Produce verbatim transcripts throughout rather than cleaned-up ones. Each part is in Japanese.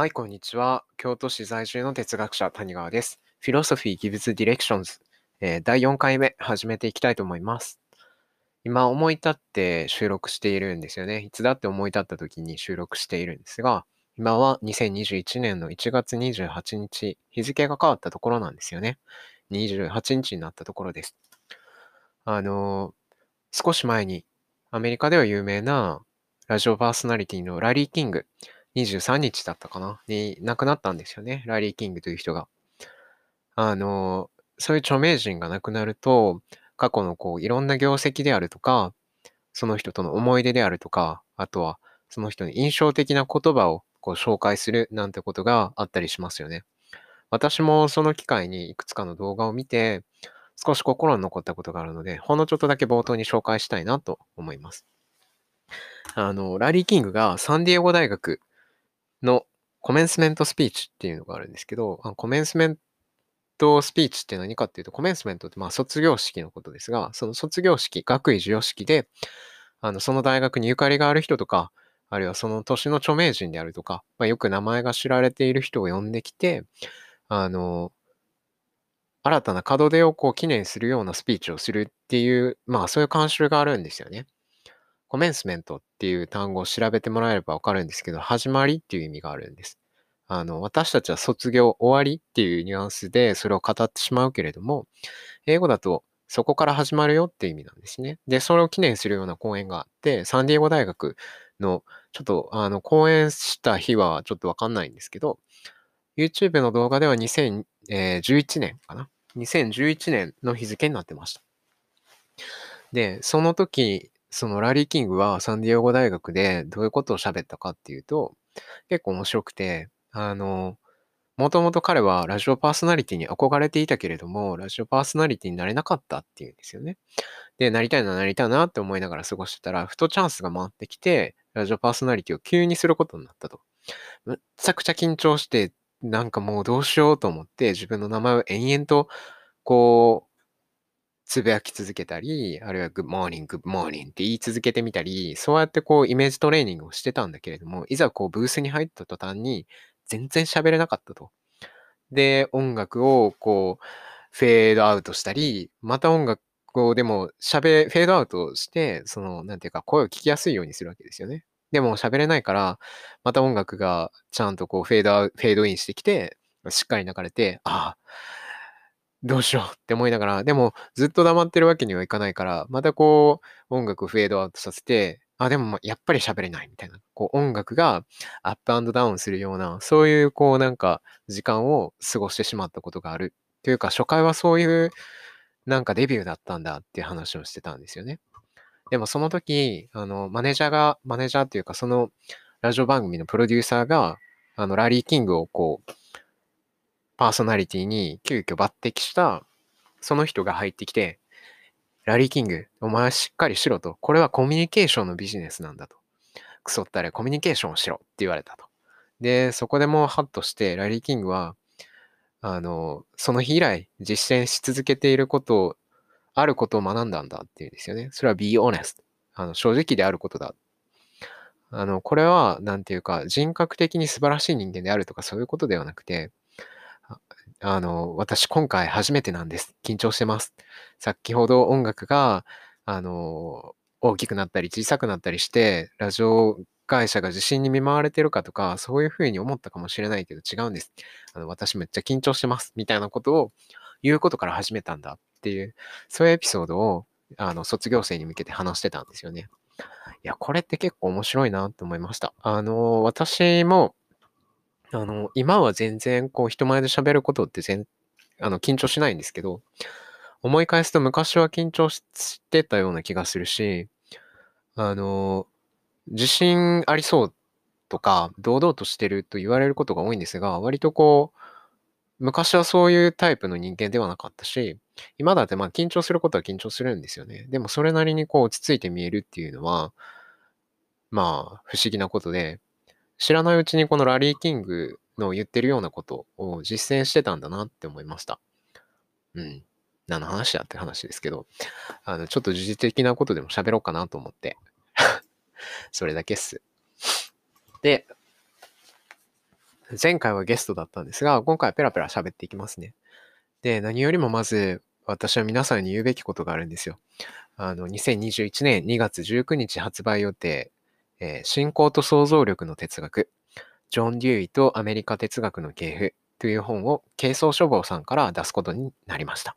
はい、こんにちは。京都市在住の哲学者、谷川です。フィロソフィー・ギブズ・ディレクションズ、えー、だいよんかいめ、始めていきたいと思います。今、思い立って収録しているんですよね。いつだって思い立った時に収録しているんですが、今はにせんにじゅういちねんのいちがつにじゅうはちにち、日付が変わったところなんですよね。にじゅうはちにちになったところです。あのー、少し前に、アメリカでは有名なラジオパーソナリティのラリー・キング、にじゅうさんにちだったかなに亡くなったんですよね。ラリー・キングという人が。あの、そういう著名人が亡くなると、過去のこういろんな業績であるとか、その人との思い出であるとか、あとはその人に印象的な言葉をこう紹介するなんてことがあったりしますよね。私もその機会にいくつかの動画を見て、少し心に残ったことがあるので、ほんのちょっとだけ冒頭に紹介したいなと思います。あの、ラリー・キングがサンディエゴ大学のコメンスメントスピーチっていうのがあるんですけど、コメンスメントスピーチって何かっていうと、コメンスメントってまあ卒業式のことですが、その卒業式、学位授与式で、あのその大学にゆかりがある人とか、あるいはその年の著名人であるとか、まあ、よく名前が知られている人を呼んできて、あの、新たな門出をこう記念するようなスピーチをするっていう、まあそういう慣習があるんですよね。コメンスメントっていう単語を調べてもらえればわかるんですけど、始まりっていう意味があるんです。あの、私たちは卒業、終わりっていうニュアンスでそれを語ってしまうけれども、英語だとそこから始まるよっていう意味なんですね。で、それを記念するような講演があって、サンディエゴ大学のちょっとあの講演した日はちょっとわかんないんですけど、YouTube の動画ではにせんじゅういちねんかな。にせんじゅういちねんの日付になってました。で、その時、そのラリー・キングはサンディエゴ大学でどういうことを喋ったかっていうと、結構面白くて、あの、もともと彼はラジオパーソナリティに憧れていたけれども、ラジオパーソナリティになれなかったっていうんですよね。で、なりたいな、なりたいなって思いながら過ごしてたら、ふとチャンスが回ってきて、ラジオパーソナリティを急にすることになったと。むっちゃくちゃ緊張して、なんかもうどうしようと思って、自分の名前を延々と、こう、つぶやき続けたり、あるいはグッモーニング、グッモーニングって言い続けてみたり、そうやってこうイメージトレーニングをしてたんだけれども、いざこうブースに入った途端に全然喋れなかったと。で、音楽をこうフェードアウトしたり、また音楽をでも喋、フェードアウトして、そのなんていうか声を聞きやすいようにするわけですよね。でも喋れないから、また音楽がちゃんとこうフェードアウト、フェードインしてきて、しっかり流れて、ああ、どうしようって思いながら、でもずっと黙ってるわけにはいかないから、またこう音楽をフェードアウトさせて、あ、でもやっぱり喋れないみたいな、こう音楽がアップ&ダウンするような、そういうこうなんか時間を過ごしてしまったことがある。というか初回はそういうなんかデビューだったんだっていう話をしてたんですよね。でもその時、あのマネージャーが、マネージャーというかそのラジオ番組のプロデューサーが、あのラリー・キングをこう、パーソナリティに急遽抜擢したその人が入ってきて、ラリー・キング、お前はしっかりしろと。これはコミュニケーションのビジネスなんだと。クソったれコミュニケーションをしろって言われたと。で、そこでもうハッとして、ラリー・キングは、あの、その日以来実践し続けていることを、あることを学んだんだっていうんですよね。それは be honest。あの、正直であることだ。あの、これは、なんていうか、人格的に素晴らしい人間であるとかそういうことではなくて、あの、私今回初めてなんです。緊張してます。先ほど音楽が、あの、大きくなったり小さくなったりして、ラジオ会社が地震に見舞われてるかとか、そういうふうに思ったかもしれないけど違うんです。あの、私めっちゃ緊張してます。みたいなことを言うことから始めたんだっていう、そういうエピソードを、あの、卒業生に向けて話してたんですよね。いや、これって結構面白いなと思いました。あの、私も、あの、今は全然こう人前で喋ることって全、あの、緊張しないんですけど、思い返すと昔は緊張してたような気がするし、あの、自信ありそうとか、堂々としてると言われることが多いんですが、割とこう、昔はそういうタイプの人間ではなかったし、今だってまあ緊張することは緊張するんですよね。でもそれなりにこう落ち着いて見えるっていうのは、まあ不思議なことで、知らないうちにこのラリー・キングの言ってるようなことを実践してたんだなって思いました。うん。何の話だって話ですけど、あの、ちょっと時事的なことでも喋ろうかなと思って。それだけっす。で、前回はゲストだったんですが、今回はペラペラ喋っていきますね。で、何よりもまず、私は皆さんに言うべきことがあるんですよ。あの、にせんにじゅういちねんにがつじゅうくにち発売予定、えー、信仰と創造力の哲学、ジョン・デューイとアメリカ哲学の系譜という本を、経創書房さんから出すことになりました。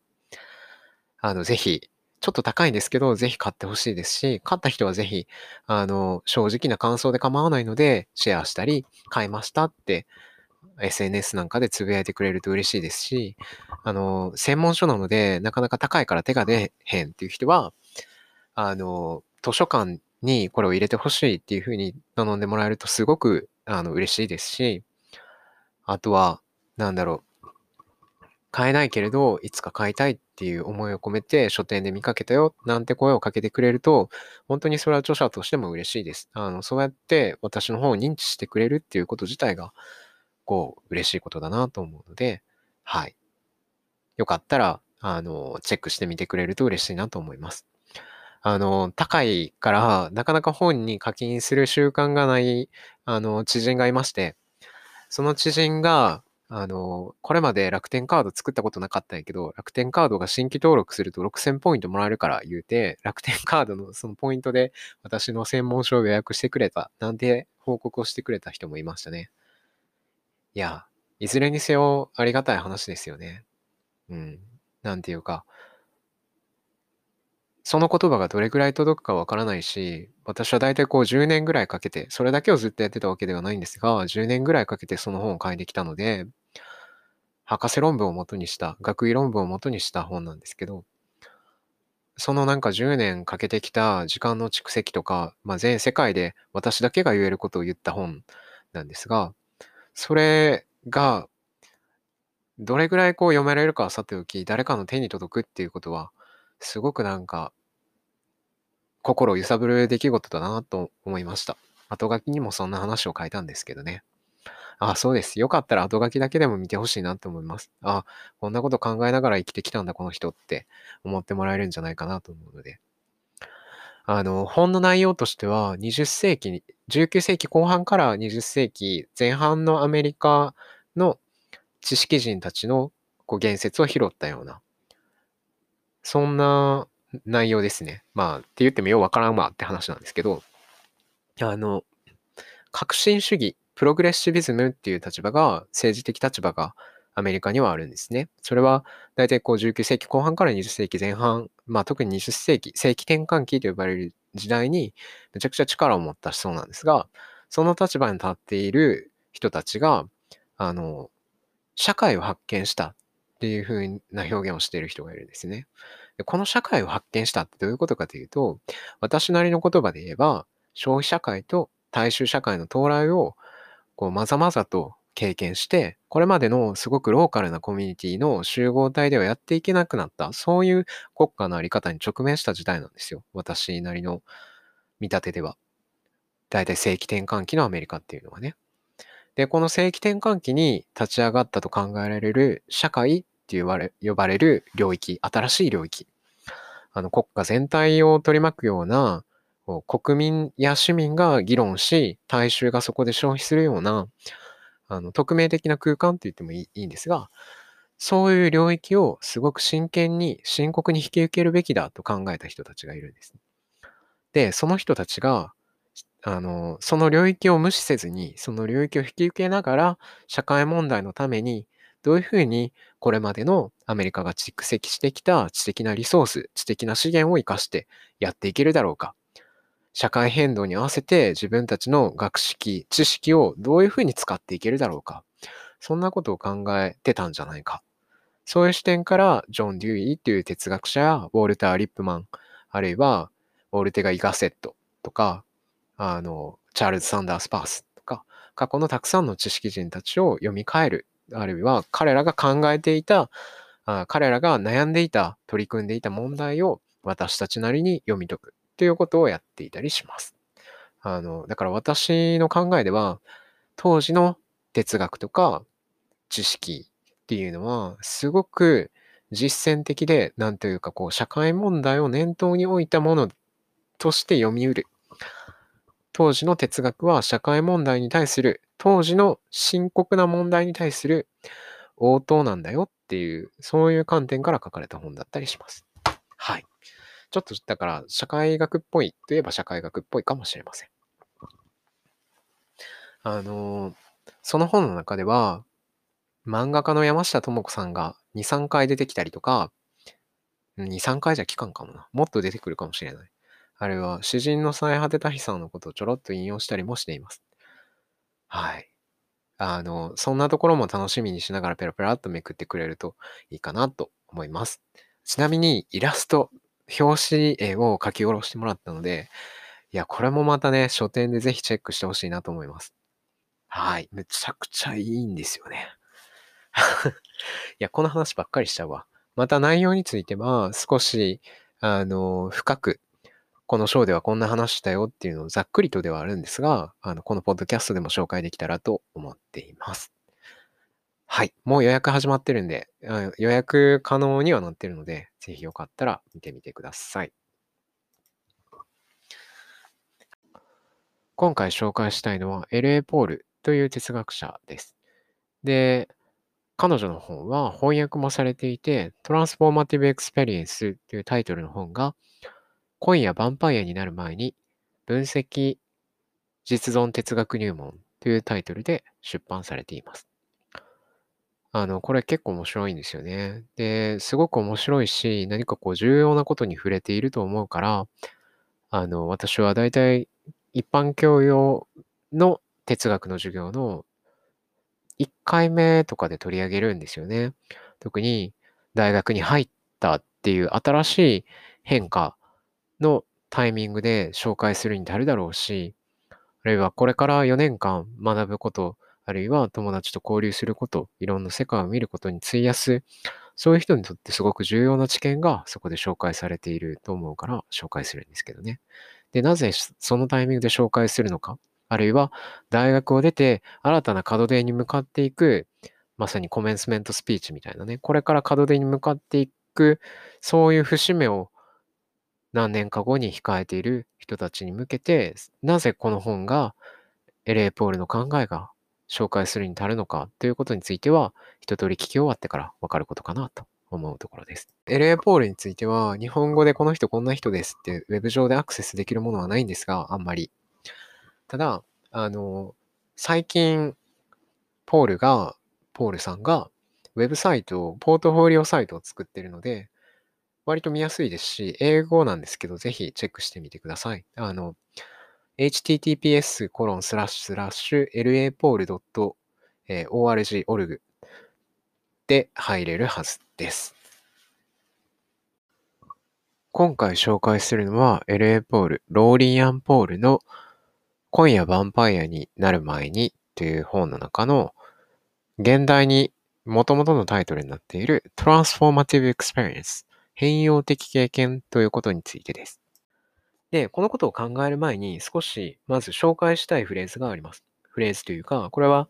あの、ぜひ、ちょっと高いんですけど、ぜひ買ってほしいですし、買った人はぜひ、あの、正直な感想で構わないので、シェアしたり、買いましたって、エスエヌエス なんかでつぶやいてくれると嬉しいですし、あの、専門書なので、なかなか高いから手が出へんっていう人は、あの、図書館にこれを入れてほしいっていうふうに頼んでもらえるとすごく、あの、嬉しいですし、あとは、なんだろう、買えないけれど、いつか買いたいっていう思いを込めて書店で見かけたよなんて声をかけてくれると、本当にそれは著者としても嬉しいです。あの、そうやって私の方を認知してくれるっていうこと自体が、こう、嬉しいことだなと思うので、はい。よかったら、あの、チェックしてみてくれると嬉しいなと思います。あの、高いから、なかなか本に課金する習慣がない、あの、知人がいまして、その知人が、あの、これまで楽天カード作ったことなかったんやけど、楽天カードが新規登録するとろくせんポイントもらえるから言うて、楽天カードのそのポイントで私の専門書を予約してくれた、なんて報告をしてくれた人もいましたね。いや、いずれにせよありがたい話ですよね。うん。なんていうか、その言葉がどれくらい届くかわからないし、私はだいたいこうじゅうねんぐらいかけて、それだけをずっとやってたわけではないんですが、じゅうねんぐらいかけてその本を買いできたので、博士論文を元にした、学位論文を元にした本なんですけど、そのなんかじゅうねんかけてきた時間の蓄積とか、まあ、全世界で私だけが言えることを言った本なんですが、それがどれぐらいこう読められるかはさておき、誰かの手に届くっていうことは、すごくなんか心を揺さぶる出来事だなと思いました。後書きにもそんな話を書いたんですけどね。あ、そうです。よかったら後書きだけでも見てほしいなと思います。あ、こんなこと考えながら生きてきたんだこの人って思ってもらえるんじゃないかなと思うので。あの、本の内容としてはにじゅっせいき、じゅうきゅうせいきこう半からにじゅっせいきぜんはんのアメリカの知識人たちのこう言説を拾ったような、そんな内容ですね。まあ、って言ってもようわからんわって話なんですけど、あの、革新主義、プログレッシビズムっていう立場が、政治的立場がアメリカにはあるんですね。それは、大体こうじゅうきゅうせいきこう半からにじゅっせいきぜんはん、まあ特ににじゅっせいき、世紀転換期と呼ばれる時代に、めちゃくちゃ力を持ったそうなんですが、その立場に立っている人たちが、あの、社会を発見した。っていう風な表現をしている人がいるんですね。で、この社会を発見したってどういうことかというと、私なりの言葉で言えば、消費社会と大衆社会の到来をこうまざまざと経験して、これまでのすごくローカルなコミュニティの集合体ではやっていけなくなった、そういう国家のあり方に直面した時代なんですよ。私なりの見立てでは。だいたい世紀転換期のアメリカっていうのはね。で、この世紀転換期に立ち上がったと考えられる社会、って呼ばれ、呼ばれる領域、新しい領域。あの、国家全体を取り巻くような、国民や市民が議論し、大衆がそこで消費するような、あの、匿名的な空間って言ってもいい、いいんですが、そういう領域をすごく真剣に、深刻に引き受けるべきだと考えた人たちがいるんです。で、その人たちが、あの、その領域を無視せずに、その領域を引き受けながら、社会問題のために、どういうふうにこれまでのアメリカが蓄積してきた知的なリソース、知的な資源を生かしてやっていけるだろうか。社会変動に合わせて自分たちの学識、知識をどういうふうに使っていけるだろうか。そんなことを考えてたんじゃないか。そういう視点からジョン・デューイという哲学者やウォルター・リップマン、あるいはウォルテガ・イガセットとか、あの、チャールズ・サンダース・パースとか、過去のたくさんの知識人たちを読み替える。あるいは彼らが考えていた、あ、彼らが悩んでいた、取り組んでいた問題を私たちなりに読み解くということをやっていたりします。あの、だから私の考えでは、当時の哲学とか知識っていうのは、すごく実践的で、なんというかこう、社会問題を念頭に置いたものとして読み得る。当時の哲学は社会問題に対する、当時の深刻な問題に対する応答なんだよっていう、そういう観点から書かれた本だったりします。はい。ちょっとだから社会学っぽいといえば社会学っぽいかもしれません。あの、その本の中では、漫画家の山下智子さんがにさんかい出てきたりとか、にさんかいじゃ聞かんかもな。もっと出てくるかもしれない。あれは詩人の最果て多さんのことをちょろっと引用したりもしています。はい。あの、そんなところも楽しみにしながらペラペラっとめくってくれるといいかなと思います。ちなみにイラスト、表紙絵を書き下ろしてもらったので、いや、これもまたね、書店でぜひチェックしてほしいなと思います。はい。めちゃくちゃいいんですよね。いや、この話ばっかりしちゃうわ。また内容については少し、あの、深く、この章ではこんな話したよっていうのをざっくりとではあるんですが、あの、このポッドキャストでも紹介できたらと思っています。はい。もう予約始まってるんで、予約可能にはなってるので、ぜひよかったら見てみてください。今回紹介したいのは エルエー ポールという哲学者です。で、彼女の本は翻訳もされていて、トランスフォーマティブエクスペリエンスというタイトルの本が、今夜ヴァンパイアになる前に分析実存哲学入門というタイトルで出版されています。あの、これ結構面白いんですよね。で、すごく面白いし、何かこう重要なことに触れていると思うから、あの、私はだいたい一般教養の哲学の授業のいっかいめとかで取り上げるんですよね。特に大学に入ったっていう新しい変化のタイミングで紹介するに足るだろうし、あるいはこれからよねんかん学ぶこと、あるいは友達と交流すること、いろんな世界を見ることに費やす、そういう人にとってすごく重要な知見がそこで紹介されていると思うから紹介するんですけどね。で、なぜそのタイミングで紹介するのか、あるいは大学を出て新たな門出に向かっていく、まさにコメンスメントスピーチみたいなね、これから門出に向かっていく、そういう節目を何年か後に控えている人たちに向けて、なぜこの本が エルエー ポールの考えが紹介するに足るのかということについては、一通り聞き終わってから分かることかなと思うところです。エルエー ポールについては、日本語でこの人こんな人ですってウェブ上でアクセスできるものはないんですが、あんまり。ただ、あの、最近、ポールが、ポールさんが、ウェブサイトを、ポートフォリオサイトを作っているので、割と見やすいですし、英語なんですけど、ぜひチェックしてみてください。あの、エイチティーティーピーエスコロンスラッシュスラッシュエルエーポールドットオーアールジードットオーアールジー で入れるはずです。今回紹介するのは、エルエー ポール、ローリー・アン・ポールの今夜ヴァンパイアになる前にという本の中の現代に元々のタイトルになっているトランスフォーマティブエクスペリエンス、変容的経験ということについてです。で、このことを考える前に少しまず紹介したいフレーズがあります。フレーズというか、これは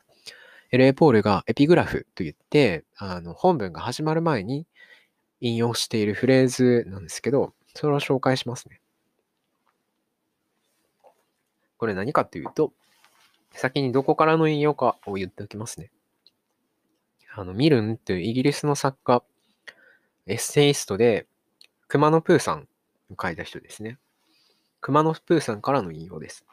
エルエー ポールがエピグラフといって、あの本文が始まる前に引用しているフレーズなんですけど、それを紹介しますね。これ何かというと、先にどこからの引用かを言っておきますね。あのミルンというイギリスの作家、エッセイストで、熊野プーさんを書いた人ですね。熊野プーさんからの引用です。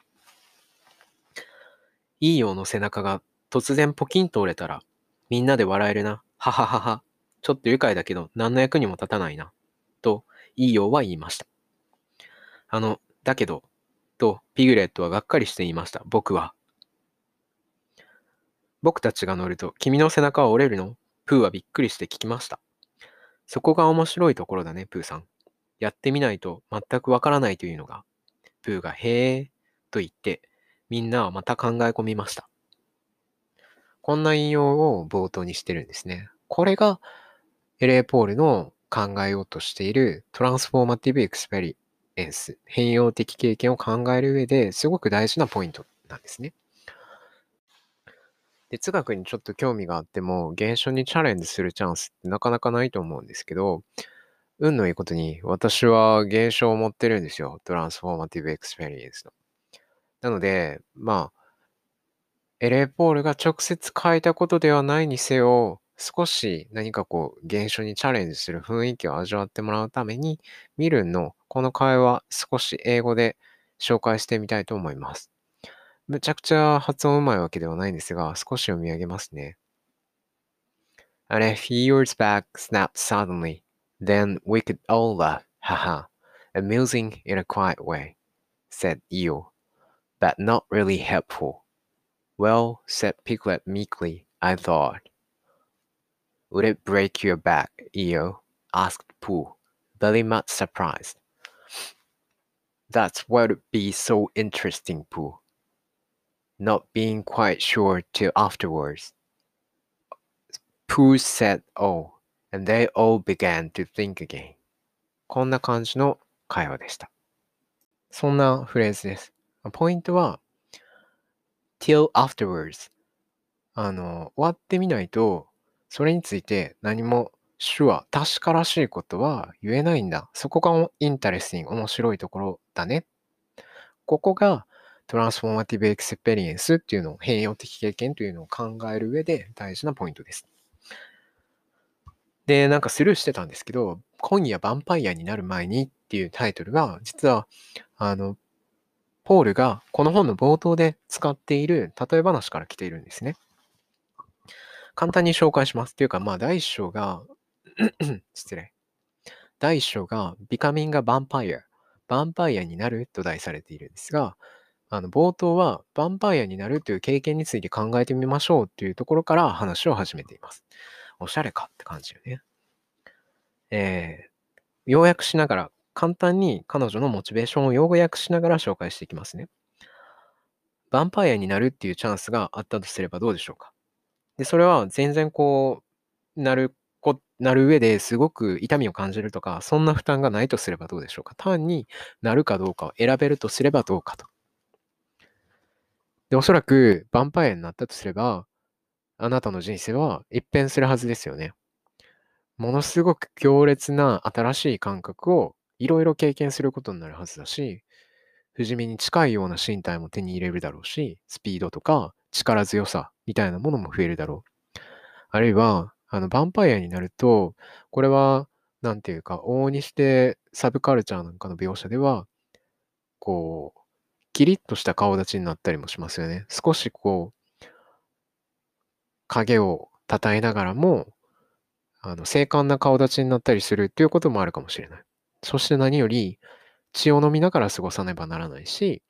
イーヨーの背中が突然ポキンと折れたら、みんなで笑えるな、はははは、ちょっと愉快だけど何の役にも立たないな、とイーヨーは言いました。あの、だけど、とピグレットはがっかりして言いました。僕は。僕たちが乗ると、君の背中は折れるの？プーはびっくりして聞きました。そこが面白いところだね、プーさん。やってみないと全くわからないというのが。プーがへえと言って、みんなはまた考え込みました。こんな引用を冒頭にしてるんですね。これが エルエー ポールの考えようとしているトランスフォーマティブエクスペリエンス、変容的経験を考える上ですごく大事なポイントなんですね。哲学にちょっと興味があっても現象にチャレンジするチャンスってなかなかないと思うんですけど、運のいいことに私は現象を持ってるんですよ。トランスフォーマティブエクスペリエンスの。なので、まあ、エルエー ポールが直接変えたことではないにせよ、少し何かこう、現象にチャレンジする雰囲気を味わってもらうために、ミルンのこの会話、少し英語で紹介してみたいと思います。むちゃくちゃ発音うまいわけではないんですが、少し読み上げますね。And a few years back snapped suddenly. Then we could all laugh, haha, amusing in a quiet way, said Eel, but not really helpful. Well, said Piglet meekly, I thought. Would it break your back, Eel? Asked Pooh, very much surprised. That's what would be so interesting, Pooh. Not being quite sure till afterwards. Pooh said, oh.And they all began to think again. こんな感じの会話でした。そんなフレーズです。ポイントは till afterwards あの終わってみないとそれについて何も手話確からしいことは言えないんだ。そこがインタレスティング面白いところだね。ここがトランスフォーマティブエクスペリエンスっていうのを変容的経験というのを考える上で大事なポイントです。で、なんかスルーしてたんですけど、今夜ヴァンパイアになる前にっていうタイトルが、実は、あの、ポールがこの本の冒頭で使っている例え話から来ているんですね。簡単に紹介します。というか、まあ、第一章が、失礼。第一章が、becoming a vampire。ヴァンパイアになると題されているんですが、あの、冒頭は、ヴァンパイアになるという経験について考えてみましょうというところから話を始めています。おしゃれかって感じよね。えー、要約しながら、簡単に彼女のモチベーションを要約しながら紹介していきますね。ヴァンパイアになるっていうチャンスがあったとすればどうでしょうか。で、それは全然こう、なる、こ、なる上ですごく痛みを感じるとか、そんな負担がないとすればどうでしょうか。単になるかどうかを選べるとすればどうかと。で、おそらくヴァンパイアになったとすれば、あなたの人生は一変するはずですよね。ものすごく強烈な新しい感覚をいろいろ経験することになるはずだし、不死身に近いような身体も手に入れるだろうし、スピードとか力強さみたいなものも増えるだろう。あるいは、あの、ヴァンパイアになると、これは、なんていうか、往々にしてサブカルチャーなんかの描写では、こう、キリッとした顔立ちになったりもしますよね。少しこう、影をたたえながらも、あの、精悍な顔立ちになったりするっていうこともあるかもしれない。そして何より、血を飲みながら過ごさねばならないし、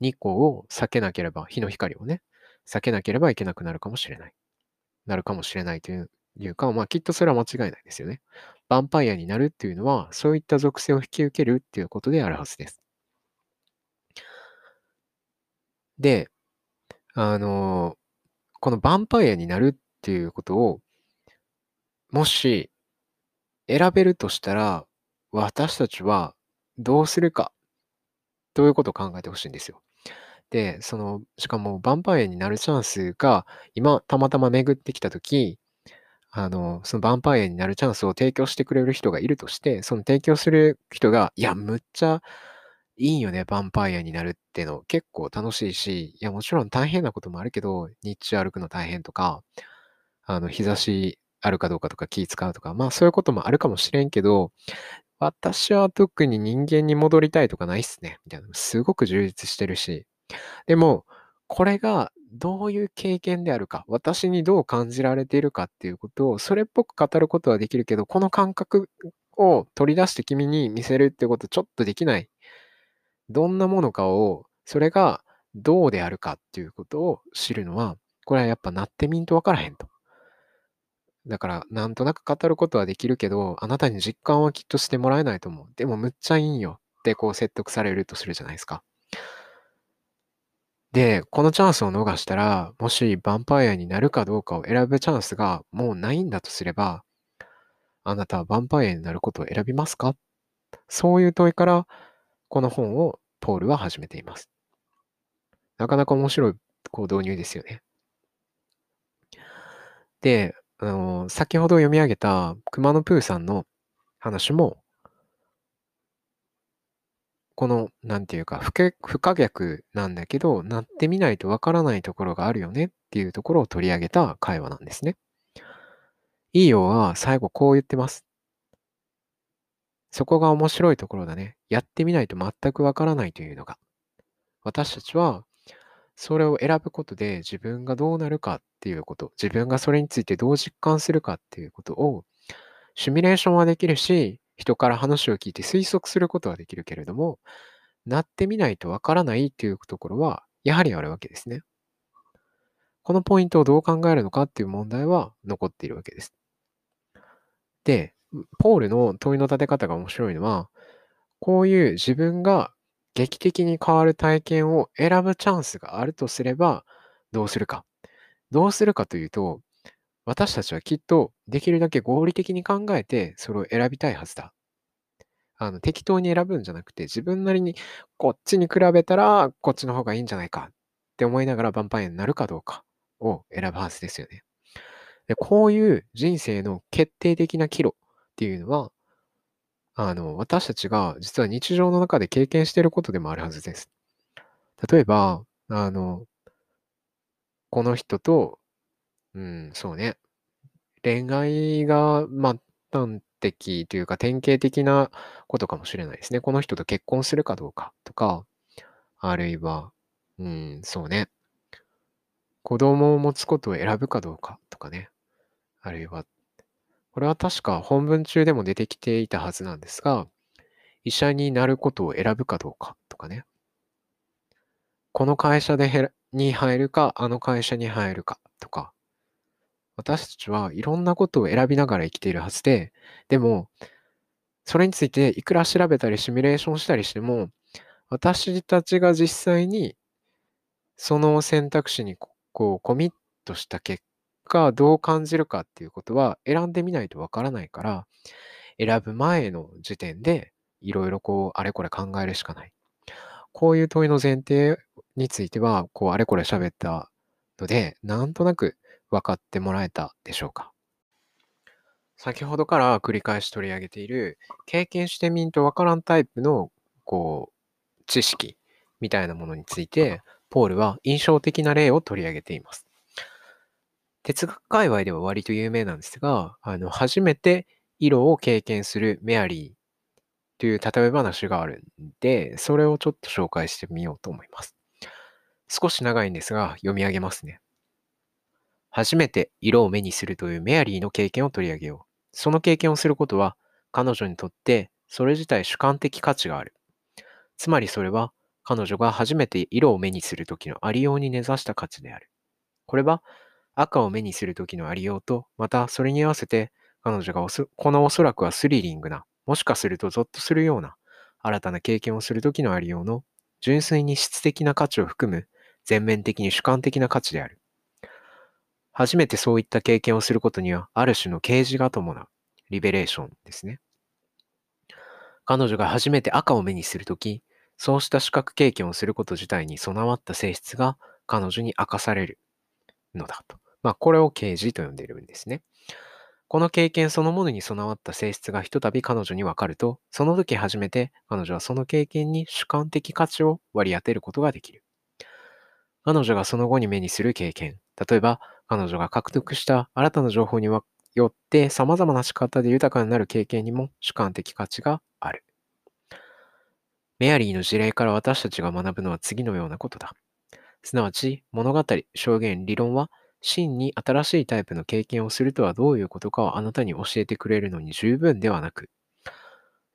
日光を避けなければ、日の光をね、避けなければいけなくなるかもしれない。なるかもしれないというか、まあ、きっとそれは間違いないですよね。ヴァンパイアになるっていうのは、そういった属性を引き受けるっていうことであるはずです。で、あの、このヴァンパイアになるっていうことを、もし選べるとしたら、私たちはどうするか、どういうことを考えてほしいんですよ。で、その、しかもヴァンパイアになるチャンスが、今、たまたま巡ってきたとき、あの、そのヴァンパイアになるチャンスを提供してくれる人がいるとして、その提供する人が、いや、むっちゃ、いいよね、ヴァンパイアになるっての結構楽しいし、いやもちろん大変なこともあるけど、日中歩くの大変とか、あの日差しあるかどうかとか気使うとか、まあそういうこともあるかもしれんけど、私は特に人間に戻りたいとかないっすね、みたいな。すごく充実してるし。でも、これがどういう経験であるか、私にどう感じられているかっていうことを、それっぽく語ることはできるけど、この感覚を取り出して君に見せるってことちょっとできない。どんなものかを、それがどうであるかっていうことを知るのは、これはやっぱなってみんとわからへんと。だから、なんとなく語ることはできるけど、あなたに実感はきっとしてもらえないと思う。でも、むっちゃいいよってこう説得されるとするじゃないですか。で、このチャンスを逃したら、もしヴァンパイアになるかどうかを選ぶチャンスがもうないんだとすれば、あなたはヴァンパイアになることを選びますか？そういう問いから、この本をポールは始めています。なかなか面白いこう導入ですよね。で、あの、先ほど読み上げた熊野プーさんの話も、この、なんていうか、不可、不可逆なんだけど、なってみないとわからないところがあるよねっていうところを取り上げた会話なんですね。イーヨーは最後こう言ってます。そこが面白いところだね。やってみないと全くわからないというのが。私たちは、それを選ぶことで自分がどうなるかっていうこと、自分がそれについてどう実感するかっていうことを、シミュレーションはできるし、人から話を聞いて推測することはできるけれども、なってみないとわからないっていうところは、やはりあるわけですね。このポイントをどう考えるのかっていう問題は残っているわけです。で、ポールの問いの立て方が面白いのは、こういう自分が劇的に変わる体験を選ぶチャンスがあるとすれば、どうするか。どうするかというと、私たちはきっとできるだけ合理的に考えてそれを選びたいはずだ。あの適当に選ぶんじゃなくて、自分なりにこっちに比べたらこっちの方がいいんじゃないかって思いながらバンパイアになるかどうかを選ぶはずですよね。で、こういう人生の決定的な岐路っていうのは、あの私たちが実は日常の中で経験していることでもあるはずです。例えば、あのこの人と、うん、そうね。恋愛が、まあ、端的というか典型的なことかもしれないですね。この人と結婚するかどうかとか、あるいは、うん、そうね。子供を持つことを選ぶかどうかとかね。あるいは、これは確か本文中でも出てきていたはずなんですが、医者になることを選ぶかどうかとかね。この会社でへらに入るか、あの会社に入るかとか。私たちはいろんなことを選びながら生きているはずで、でも、それについていくら調べたりシミュレーションしたりしても、私たちが実際にその選択肢にこうコミットした結果、どう感じるかっていうことは選んでみないとわからないから、選ぶ前の時点でいろいろこうあれこれ考えるしかない。こういう問いの前提については、こうあれこれ喋ったので、なんとなく、分かってもらえたでしょうか。先ほどから繰り返し取り上げている経験してみんと分からんタイプのこう知識みたいなものについて、ポールは印象的な例を取り上げています。哲学界隈では割と有名なんですが、あの初めて色を経験するメアリーという例え話があるんで、それをちょっと紹介してみようと思います。少し長いんですが読み上げますね。初めて色を目にするというメアリーの経験を取り上げよう。その経験をすることは、彼女にとってそれ自体主観的価値がある。つまりそれは、彼女が初めて色を目にするときのありように根ざした価値である。これは、赤を目にするときのありようと、またそれに合わせて、彼女がおそこのおそらくはスリリングな、もしかするとゾッとするような、新たな経験をするときのありようの、純粋に質的な価値を含む、全面的に主観的な価値である。初めてそういった経験をすることには、ある種の啓示が伴う。リベレーションですね。彼女が初めて赤を目にするとき、そうした視覚経験をすること自体に備わった性質が彼女に明かされるのだと。まあ、これを啓示と呼んでいるんですね。この経験そのものに備わった性質がひとたび彼女に分かると、その時初めて彼女はその経験に主観的価値を割り当てることができる。彼女がその後に目にする経験、例えば、彼女が獲得した新たな情報によって様々な仕方で豊かになる経験にも主観的価値がある。メアリーの事例から私たちが学ぶのは次のようなことだ。すなわち物語、証言、理論は真に新しいタイプの経験をするとはどういうことかをあなたに教えてくれるのに十分ではなく、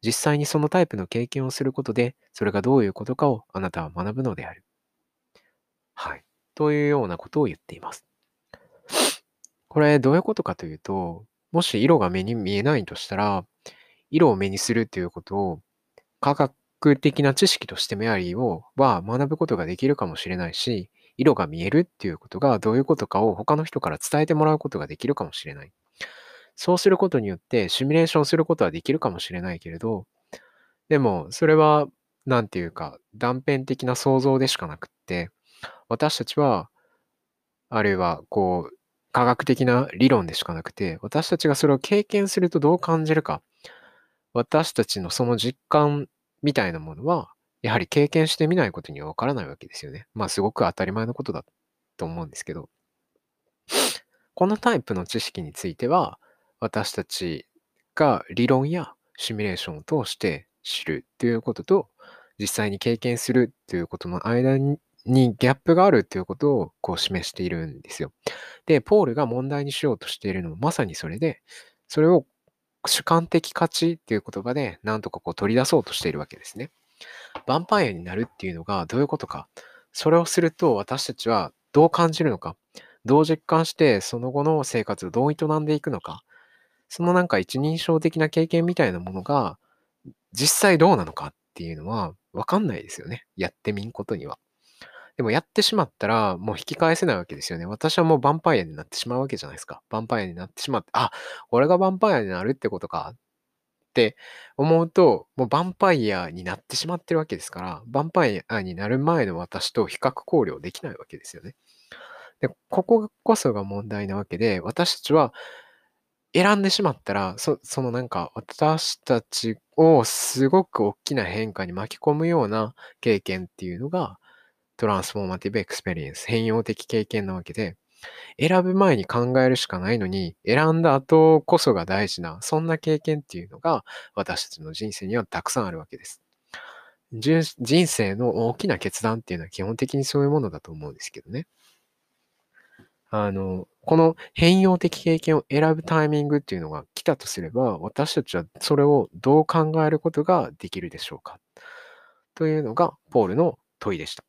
実際にそのタイプの経験をすることでそれがどういうことかをあなたは学ぶのである。はい。というようなことを言っています。これどういうことかというと、もし色が目に見えないとしたら、色を目にするということを科学的な知識としてメアリーをは学ぶことができるかもしれないし、色が見えるっていうことがどういうことかを他の人から伝えてもらうことができるかもしれない。そうすることによってシミュレーションすることはできるかもしれないけれど、でもそれはなんていうか断片的な想像でしかなくって、私たちはあるいはこう、科学的な理論でしかなくて、私たちがそれを経験するとどう感じるか、私たちのその実感みたいなものは、やはり経験してみないことにはわからないわけですよね。まあすごく当たり前のことだと思うんですけど、このタイプの知識については私たちが理論やシミュレーションを通して知るということと実際に経験するということの間にギャップがあるということをこう示しているんですよ。で、ポールが問題にしようとしているのもまさにそれで、それを主観的価値という言葉でなんとかこう取り出そうとしているわけですね。ヴァンパイアになるっていうのがどういうことか、それをすると私たちはどう感じるのか、どう実感してその後の生活をどう営んでいくのか、そのなんか一人称的な経験みたいなものが実際どうなのかっていうのは分かんないですよね。やってみんことには。でもやってしまったらもう引き返せないわけですよね。私はもうヴァンパイアになってしまうわけじゃないですか。ヴァンパイアになってしまって、あ、俺がヴァンパイアになるってことかって思うと、もうヴァンパイアになってしまってるわけですから、ヴァンパイアになる前の私と比較考慮できないわけですよね。で、こここそが問題なわけで、私たちは選んでしまったら、そ、そのなんか私たちをすごく大きな変化に巻き込むような経験っていうのが、トランスフォーマティブエクスペリエンス、変容的経験なわけで、選ぶ前に考えるしかないのに、選んだ後こそが大事な、そんな経験っていうのが、私たちの人生にはたくさんあるわけです。人生の大きな決断っていうのは基本的にそういうものだと思うんですけどね。あの、この変容的経験を選ぶタイミングっていうのが来たとすれば、私たちはそれをどう考えることができるでしょうか。というのが、ポールの問いでした。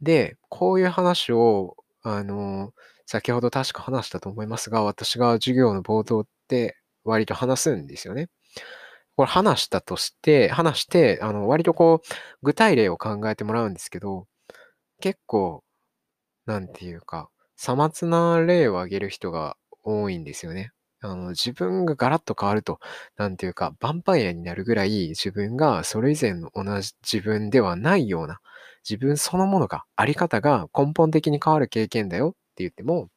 で、こういう話を、あの、先ほど確か話したと思いますが、私が授業の冒頭って割と話すんですよね。これ話したとして、話して、あの、割とこう、具体例を考えてもらうんですけど、結構、なんていうか、さまつな例を挙げる人が多いんですよね。あの、自分がガラッと変わると、なんていうか、ヴァンパイアになるぐらい自分がそれ以前の同じ自分ではないような、自分そのものが、あり方が根本的に変わる経験だよって言っても、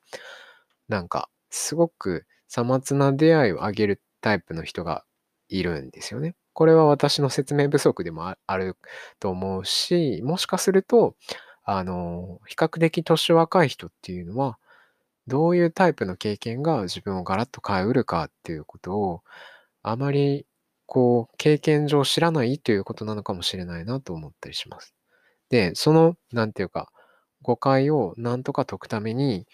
なんか、すごくさまつな出会いをあげるタイプの人がいるんですよね。これは私の説明不足でもあると思うし、もしかすると、あの、比較的年若い人っていうのは、どういうタイプの経験が自分をガラッと変えうるかっていうことを、あまり、こう、経験上知らないということなのかもしれないなと思ったりします。で、その、なんていうか、誤解をなんとか解くために、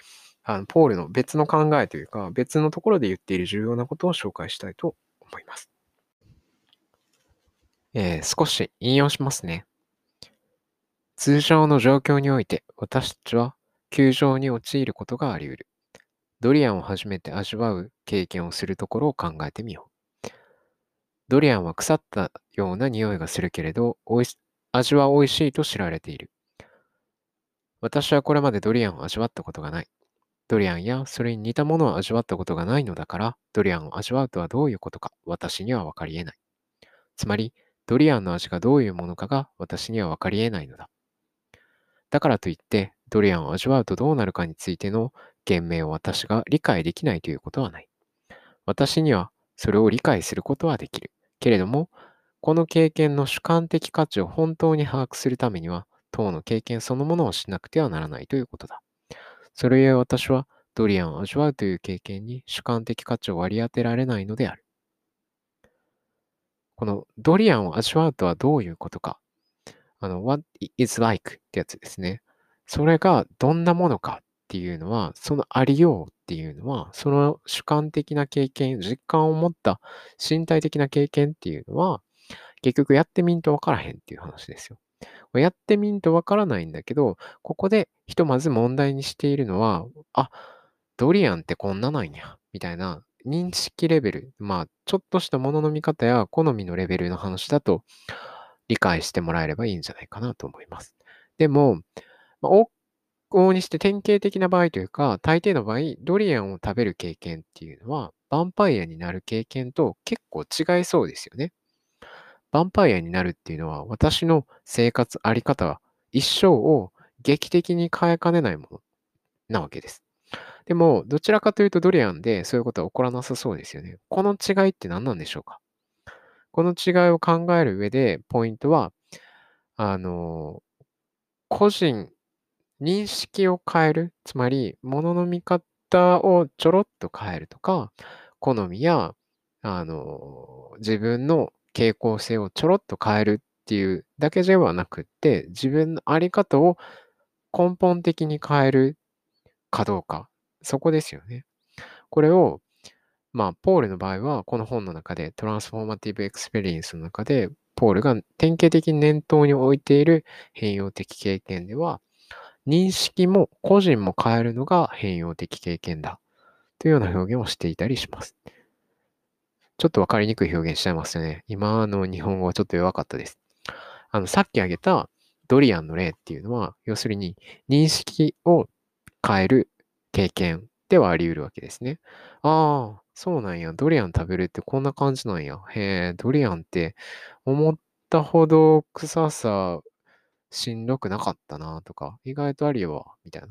あの、ポールの別の考えというか、別のところで言っている重要なことを紹介したいと思います。えー、少し引用しますね。通常の状況において、私たちは窮状に陥ることがあり得る。ドリアンを初めて味わう経験をするところを考えてみよう。ドリアンは腐ったような匂いがするけれど、おいし味は美味しいと知られている。私はこれまでドリアンを味わったことがない。ドリアンやそれに似たものを味わったことがないのだから、ドリアンを味わうとはどういうことか、私には分かり得ない。つまり、ドリアンの味がどういうものかが私には分かり得ないのだ。だからといって、ドリアンを味わうとどうなるかについての言明を私が理解できないということはない。私にはそれを理解することはできる。けれども、この経験の主観的価値を本当に把握するためには、当の経験そのものをしなくてはならないということだ。それゆえ私は、ドリアンを味わうという経験に主観的価値を割り当てられないのである。このドリアンを味わうとはどういうことか。あの、what is like ってやつですね。それがどんなものかっていうのは、そのありようっていうのは、その主観的な経験、実感を持った身体的な経験っていうのは、結局やってみんとわからへんっていう話ですよ。やってみんとわからないんだけど、ここでひとまず問題にしているのは、あ、ドリアンってこんななんや、みたいな認識レベル、まあ、ちょっとしたものの見方や好みのレベルの話だと、理解してもらえればいいんじゃないかなと思います。でも、まあ、往々にして典型的な場合というか、大抵の場合、ドリアンを食べる経験っていうのは、ヴァンパイアになる経験と結構違いそうですよね。ヴァンパイアになるっていうのは、私の生活あり方は一生を劇的に変えかねないものなわけです。でも、どちらかというとドリアンでそういうことは起こらなさそうですよね。この違いって何なんでしょうか？この違いを考える上で、ポイントは、あの個人認識を変える、つまり物の見方をちょろっと変えるとか、好みやあの自分の傾向性をちょろっと変えるっていうだけではなくって、自分の在り方を根本的に変えるかどうか、そこですよね。これをまあポールの場合はこの本の中で、トランスフォーマティブエクスペリエンスの中でポールが典型的に念頭に置いている変容的経験では、認識も個人も変えるのが変容的経験だというような表現をしていたりします。ちょっと分かりにくい表現しちゃいますよね。今の日本語はちょっと弱かったです。あのさっき挙げたドリアンの例っていうのは、要するに認識を変える経験ではあり得るわけですね。ああ、そうなんや、ドリアン食べるってこんな感じなんや。へえ、ドリアンって思ったほど臭さしんどくなかったなとか、意外とあるよ、みたいな。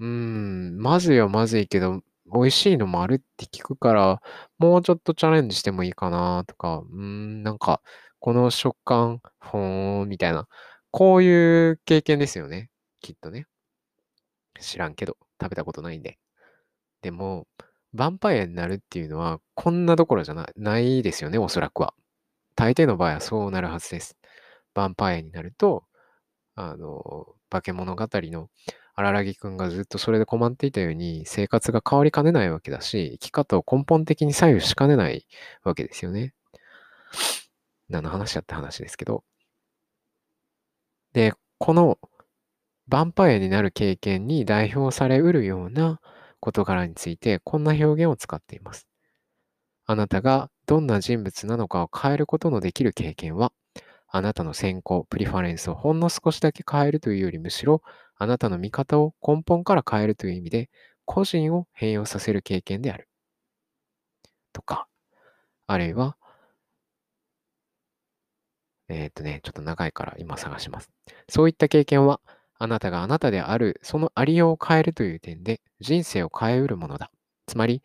うーん、まずいはまずいけど、美味しいのもあるって聞くから、もうちょっとチャレンジしてもいいかなとか、うーん、なんか、この食感、ほーん、みたいな。こういう経験ですよね、きっとね。知らんけど、食べたことないんで。でも、ヴァンパイアになるっていうのは、こんなどころじゃない、ないですよね、おそらくは。大抵の場合はそうなるはずです。ヴァンパイアになると、あの、化け物語の荒らぎくんがずっとそれで困っていたように、生活が変わりかねないわけだし、生き方を根本的に左右しかねないわけですよね。何の話だって話ですけど。で、このヴァンパイアになる経験に代表されうるような事柄について、こんな表現を使っています。あなたがどんな人物なのかを変えることのできる経験は、あなたの先行、プリファレンスをほんの少しだけ変えるというより、むしろあなたの見方を根本から変えるという意味で、個人を変容させる経験である。とか、あるいは、えーっとね、ちょっと長いから今探します。そういった経験は、あなたがあなたである、そのありようを変えるという点で、人生を変えうるものだ。つまり、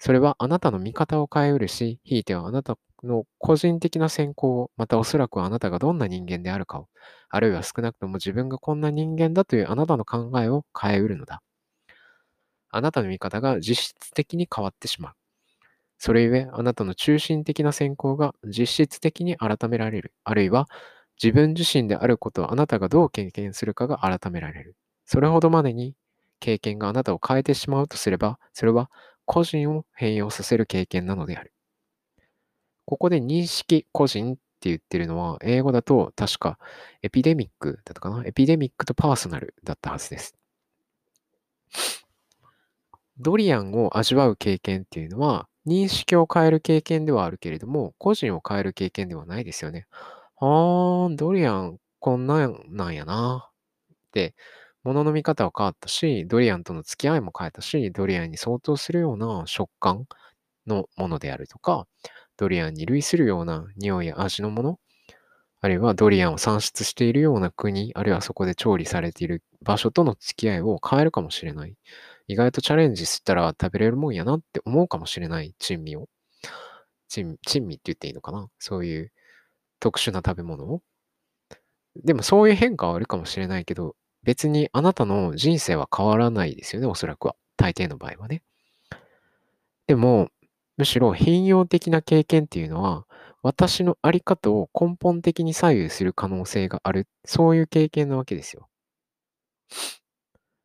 それはあなたの見方を変えうるし、ひいてはあなたの個人的な選考を、またおそらくあなたがどんな人間であるかを、あるいは少なくとも自分がこんな人間だというあなたの考えを変えうるのだ。あなたの見方が実質的に変わってしまう。それゆえ、あなたの中心的な選考が実質的に改められる。あるいは、自分自身であることをあなたがどう経験するかが改められる。それほどまでに経験があなたを変えてしまうとすれば、それは個人を変容させる経験なのである。ここで認識、個人って言ってるのは、英語だと確かエピデミックだったかな。エピデミックとパーソナルだったはずです。ドリアンを味わう経験っていうのは、認識を変える経験ではあるけれども、個人を変える経験ではないですよね。あー、ドリアン、こんなんなんやな。で、物の見方は変わったし、ドリアンとの付き合いも変えたし、ドリアンに相当するような食感のものであるとか、ドリアンに類するような匂いや味のもの、あるいはドリアンを産出しているような国、あるいはそこで調理されている場所との付き合いを変えるかもしれない。意外とチャレンジしたら食べれるもんやなって思うかもしれない珍味を。珍、珍味って言っていいのかな？そういう特殊な食べ物を。でもそういう変化はあるかもしれないけど、別にあなたの人生は変わらないですよね、おそらくは。大抵の場合はね。でも、むしろ変容的な経験っていうのは、私の在り方を根本的に左右する可能性がある、そういう経験なわけですよ。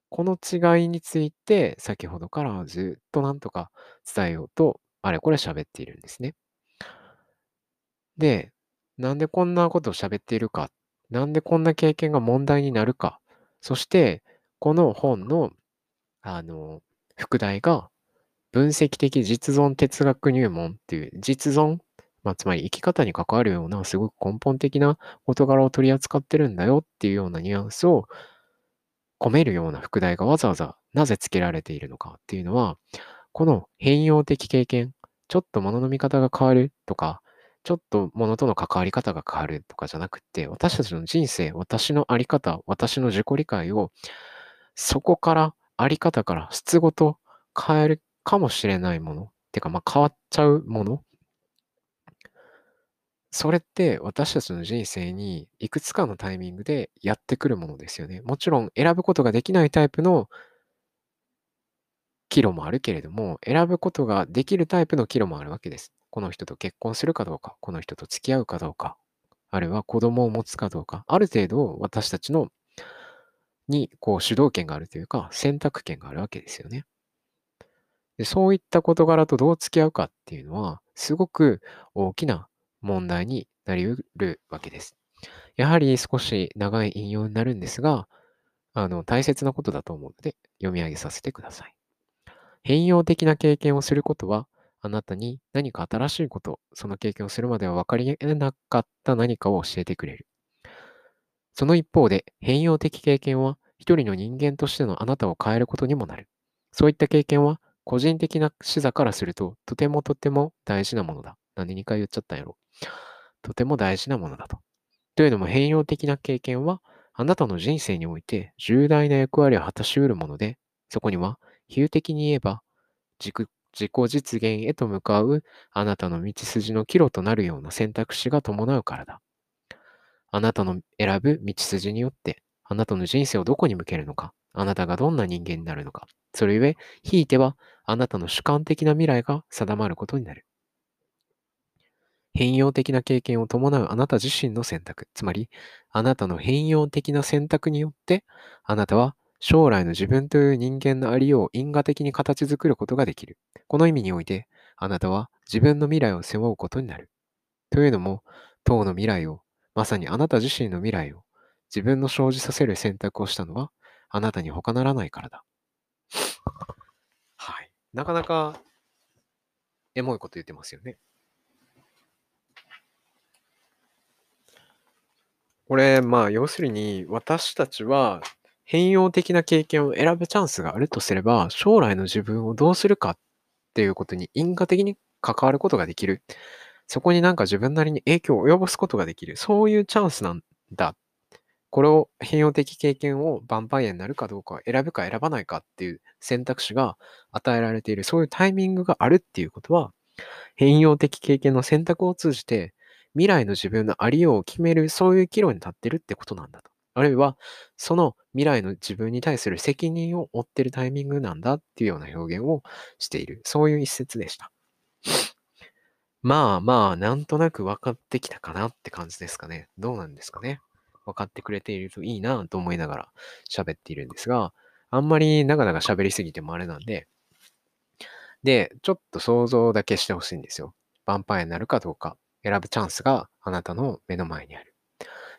この違いについて、先ほどからずっとなんとか伝えようと、あれこれ喋っているんですね。で、なんでこんなことを喋っているか、なんでこんな経験が問題になるか、そしてこの本のあの副題が分析的実存哲学入門っていう、実存、まあ、つまり生き方に関わるようなすごく根本的な事柄を取り扱ってるんだよっていうようなニュアンスを込めるような副題がわざわざなぜつけられているのかっていうのは、この変容的経験、ちょっと物の見方が変わるとか、ちょっと物との関わり方が変わるとかじゃなくて、私たちの人生、私のあり方、私の自己理解を、そこから、あり方から質ごと変えるかもしれないもの、てかまあ変わっちゃうもの、それって私たちの人生にいくつかのタイミングでやってくるものですよね。もちろん選ぶことができないタイプの岐路もあるけれども、選ぶことができるタイプの岐路もあるわけです。この人と結婚するかどうか、この人と付き合うかどうか、あるいは子供を持つかどうか、ある程度私たちのにこう主導権があるというか、選択権があるわけですよね。で、そういった事柄とどう付き合うかっていうのは、すごく大きな問題になりうるわけです。やはり少し長い引用になるんですが、あの大切なことだと思うので読み上げさせてください。変容的な経験をすることは、あなたに何か新しいこと、その経験をするまでは分かり得なかった何かを教えてくれる。その一方で、変容的経験は一人の人間としてのあなたを変えることにもなる。そういった経験は、個人的な視座からすると、とてもとても大事なものだ。なんでにかい言っちゃったんやろ。とても大事なものだと。というのも、変容的な経験は、あなたの人生において重大な役割を果たし得るもので、そこには、比喩的に言えば自己実現へと向かうあなたの道筋の岐路となるような選択肢が伴うからだ。あなたの選ぶ道筋によってあなたの人生をどこに向けるのか、あなたがどんな人間になるのか、それゆえひいてはあなたの主観的な未来が定まることになる。変容的な経験を伴うあなた自身の選択、つまりあなたの変容的な選択によってあなたは将来の自分という人間のありようを因果的に形作ることができる。この意味において、あなたは自分の未来を背負うことになる。というのも、当の未来を、まさにあなた自身の未来を、自分の生じさせる選択をしたのは、あなたに他ならないからだ。はい。なかなか、エモいこと言ってますよね。これ、まあ、要するに、私たちは、変容的な経験を選ぶチャンスがあるとすれば、将来の自分をどうするかっていうことに因果的に関わることができる。そこになんか自分なりに影響を及ぼすことができる。そういうチャンスなんだ。これを変容的経験をバンパイアになるかどうかを選ぶか選ばないかっていう選択肢が与えられている。そういうタイミングがあるっていうことは、変容的経験の選択を通じて未来の自分のありようを決める、そういう岐路に立ってるってことなんだと。あるいは、その未来の自分に対する責任を負ってるタイミングなんだっていうような表現をしている。そういう一節でした。まあまあ、なんとなく分かってきたかなって感じですかね。どうなんですかね。分かってくれているといいなと思いながら喋っているんですが、あんまりなかなか喋りすぎてもあれなんで、で、ちょっと想像だけしてほしいんですよ。バンパイアになるかどうか、選ぶチャンスがあなたの目の前にある。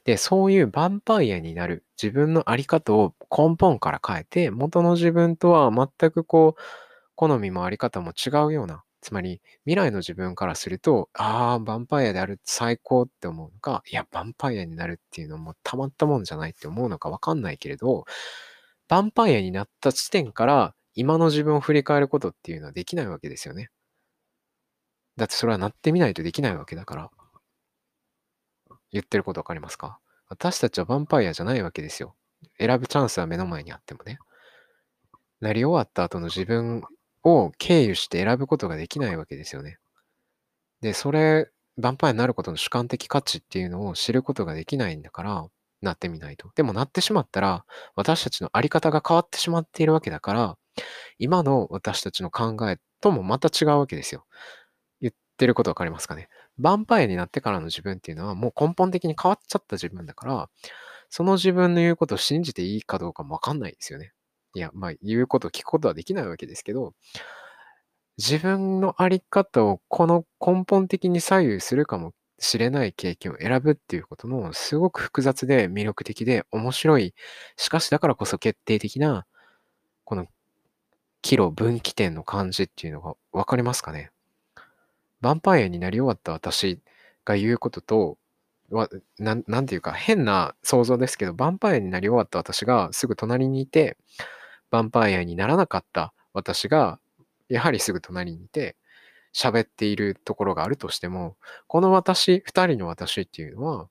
で、そういうヴァンパイアになる自分のあり方を根本から変えて、元の自分とは全くこう、好みもあり方も違うような、つまり未来の自分からすると、ああ、ヴァンパイアである最高って思うのか、いや、ヴァンパイアになるっていうのもたまったもんじゃないって思うのかわかんないけれど、ヴァンパイアになった地点から今の自分を振り返ることっていうのはできないわけですよね。だってそれはなってみないとできないわけだから。言ってることわかりますか？私たちはヴァンパイアじゃないわけですよ。選ぶチャンスは目の前にあってもね。なり終わった後の自分を経由して選ぶことができないわけですよね。で、それ、ヴァンパイアになることの主観的価値っていうのを知ることができないんだから、なってみないと。でもなってしまったら、私たちの在り方が変わってしまっているわけだから、今の私たちの考えともまた違うわけですよ。言ってることわかりますかね？ヴァンパイアになってからの自分っていうのはもう根本的に変わっちゃった自分だから、その自分の言うことを信じていいかどうかもわかんないですよね。いや、まあ言うことを聞くことはできないわけですけど、自分のあり方をこの根本的に左右するかもしれない経験を選ぶっていうことのすごく複雑で魅力的で面白い、しかしだからこそ決定的な、この岐路分岐点の感じっていうのがわかりますかね？ヴァンパイアになり終わった私が言うこととは、な、なんていうか変な想像ですけど、ヴァンパイアになり終わった私がすぐ隣にいて、ヴァンパイアにならなかった私がやはりすぐ隣にいて喋っているところがあるとしても、この私、二人の私っていうのは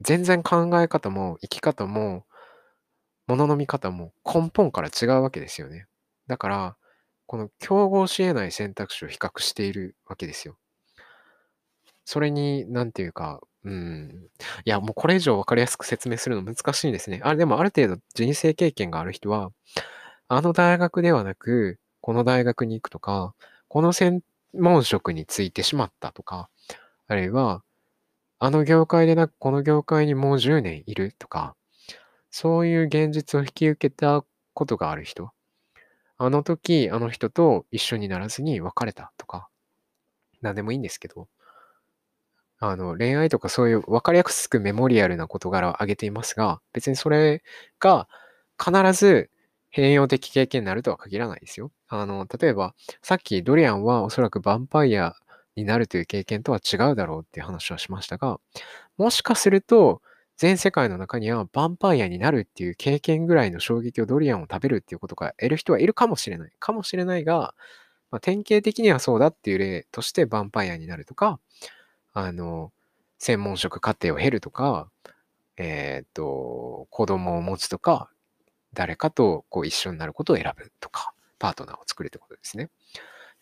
全然考え方も生き方も物の見方も根本から違うわけですよね。だからこの競合し得ない選択肢を比較しているわけですよ。それに、なんていうか、うん。いや、もうこれ以上分かりやすく説明するの難しいですね。あれ、でもある程度人生経験がある人は、あの大学ではなく、この大学に行くとか、この専門職に就いてしまったとか、あるいは、あの業界でなく、この業界にもうじゅうねんいるとか、そういう現実を引き受けたことがある人、あの時、あの人と一緒にならずに別れたとか、なんでもいいんですけど、あの、恋愛とかそういう分かりやすくメモリアルな事柄を挙げていますが、別にそれが必ず変容的経験になるとは限らないですよ。あの、例えば、さっきドリアンはおそらくヴァンパイアになるという経験とは違うだろうっていう話をしましたが、もしかすると、全世界の中にはヴァンパイアになるっていう経験ぐらいの衝撃をドリアンを食べるっていうことが得る人はいるかもしれない。かもしれないが、まあ、典型的にはそうだっていう例としてヴァンパイアになるとか、あの、専門職課程を経るとか、えっと、子供を持つとか、誰かとこう一緒になることを選ぶとか、パートナーを作るってことですね。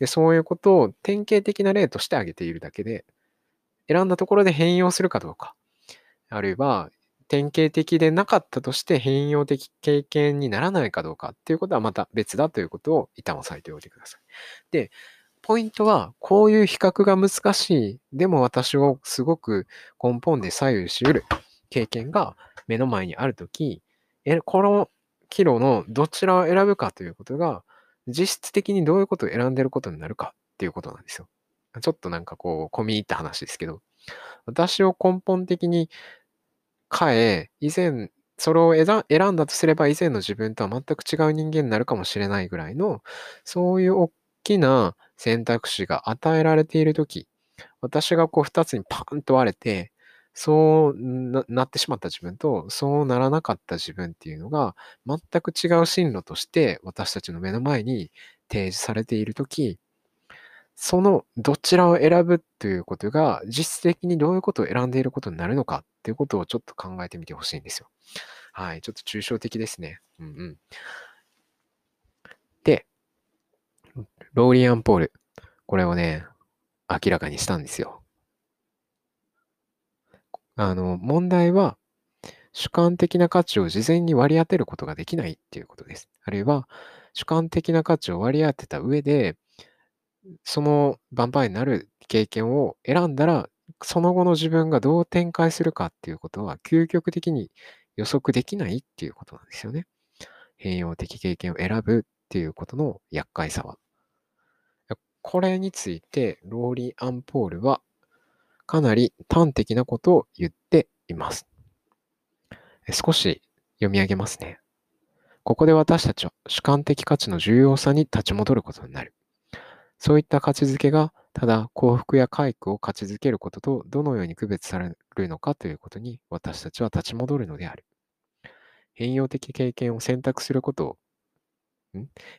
で、そういうことを典型的な例として挙げているだけで、選んだところで変容するかどうか、あるいは典型的でなかったとして変容的経験にならないかどうかっていうことはまた別だということを痛まされておいてください。で、ポイントは、こういう比較が難しい、でも私をすごく根本で左右し得る経験が目の前にあるとき、この岐路のどちらを選ぶかということが、実質的にどういうことを選んでることになるかっていうことなんですよ。ちょっとなんかこう、込み入った話ですけど、私を根本的に変え、以前、それを選んだとすれば以前の自分とは全く違う人間になるかもしれないぐらいの、そういう大きな選択肢が与えられているとき、私がこう二つにパンと割れて、そう な, なってしまった自分と、そうならなかった自分っていうのが、全く違う進路として私たちの目の前に提示されているとき、そのどちらを選ぶということが、実質的にどういうことを選んでいることになるのかっていうことをちょっと考えてみてほしいんですよ。はい、ちょっと抽象的ですね。うんうん。で、ローリアン・ポール。これをね、明らかにしたんですよ。あの、問題は、主観的な価値を事前に割り当てることができないっていうことです。あるいは、主観的な価値を割り当てた上で、そのヴァンパイアになる経験を選んだら、その後の自分がどう展開するかっていうことは、究極的に予測できないっていうことなんですよね。変容的経験を選ぶっていうことの厄介さは。これについて、ローリアン・ポールはかなり端的なことを言っています。少し読み上げますね。ここで私たちは主観的価値の重要さに立ち戻ることになる。そういった価値づけが、ただ幸福や快楽を価値づけることとどのように区別されるのかということに私たちは立ち戻るのである。変容的経験を選択することを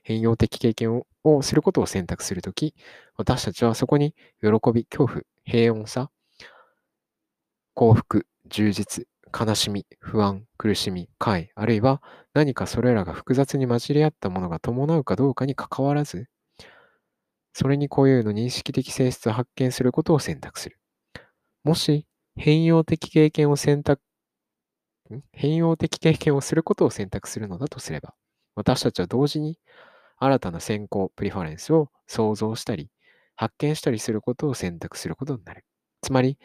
変容的経験をすることを選択するとき、私たちはそこに喜び、恐怖、平穏さ、幸福、充実、悲しみ、不安、苦しみ、快、あるいは何かそれらが複雑に混じり合ったものが伴うかどうかにかかわらず、それに固有の認識的性質を発見することを選択する。もし変容的経験を選択、変容的経験をすることを選択するのだとすれば、私たちは同時に新たな先行、プリファレンスを創造したり、発見したりすることを選択することになる。つまり、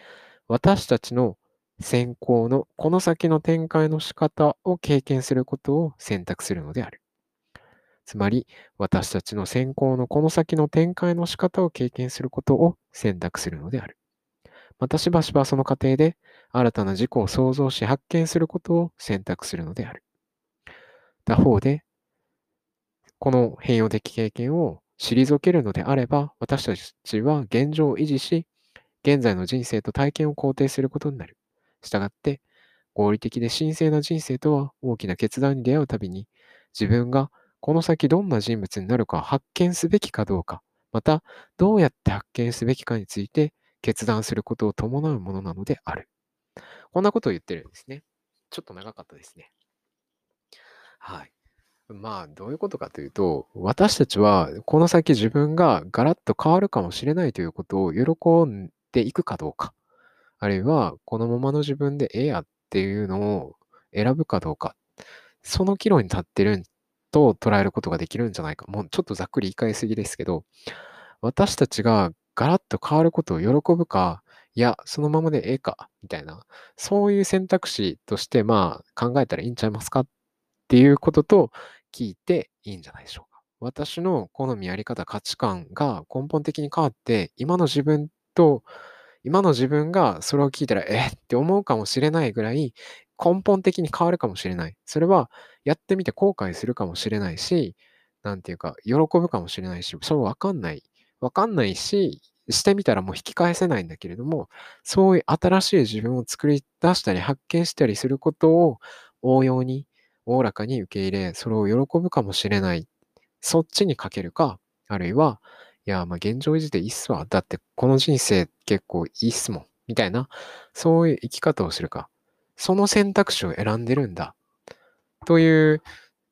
私たちの先行のこの先の展開の仕方を経験することを選択するのである。つまり、私たちの先行のこの先の展開の仕方を経験することを選択するのである。またしばしばその過程で新たな自己を創造し発見することを選択するのである。他方で、この変容的経験を退けるのであれば、私たちは現状を維持し、現在の人生と体験を肯定することになる。したがって、合理的で神聖な人生とは大きな決断に出会うたびに、自分がこの先どんな人物になるかを発見すべきかどうか、またどうやって発見すべきかについて決断することを伴うものなのである。こんなことを言ってるんですね。ちょっと長かったですね。はい。まあ、どういうことかというと、私たちはこの先自分がガラッと変わるかもしれないということを喜っていくかどうか、あるいはこのままの自分でええやっていうのを選ぶかどうか、その岐路に立ってると捉えることができるんじゃないか。もうちょっとざっくり言い換えすぎですけど、私たちがガラッと変わることを喜ぶか、いやそのままでええかみたいな、そういう選択肢としてまあ考えたらいいんちゃいますかっていうことと聞いていいんじゃないでしょうか。私の好み、やり方、価値観が根本的に変わって、今の自分と今の自分がそれを聞いたらえーって思うかもしれないぐらい根本的に変わるかもしれない。それはやってみて後悔するかもしれないし、なんていうか喜ぶかもしれないし、それは分かんない分かんないし、してみたらもう引き返せないんだけれども、そういう新しい自分を作り出したり発見したりすることを応用におおらかに受け入れ、それを喜ぶかもしれない、そっちにかけるか、あるいはいやまあ現状維持でいいっすわ、だってこの人生結構いいっすもんみたいな、そういう生き方をするか、その選択肢を選んでるんだという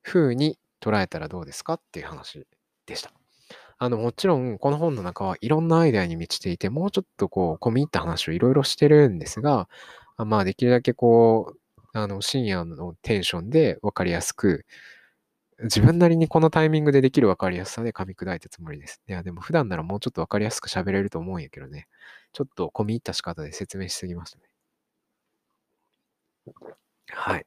ふうに捉えたらどうですかっていう話でした。あのもちろんこの本の中はいろんなアイデアに満ちていて、もうちょっとこう込み入った話をいろいろしてるんですが、まあできるだけこうあの深夜のテンションで分かりやすく、自分なりにこのタイミングでできる分かりやすさで噛み砕いたつもりです。いやでも普段ならもうちょっと分かりやすく喋れると思うんやけどね、ちょっと込み入った仕方で説明しすぎましたね。はい。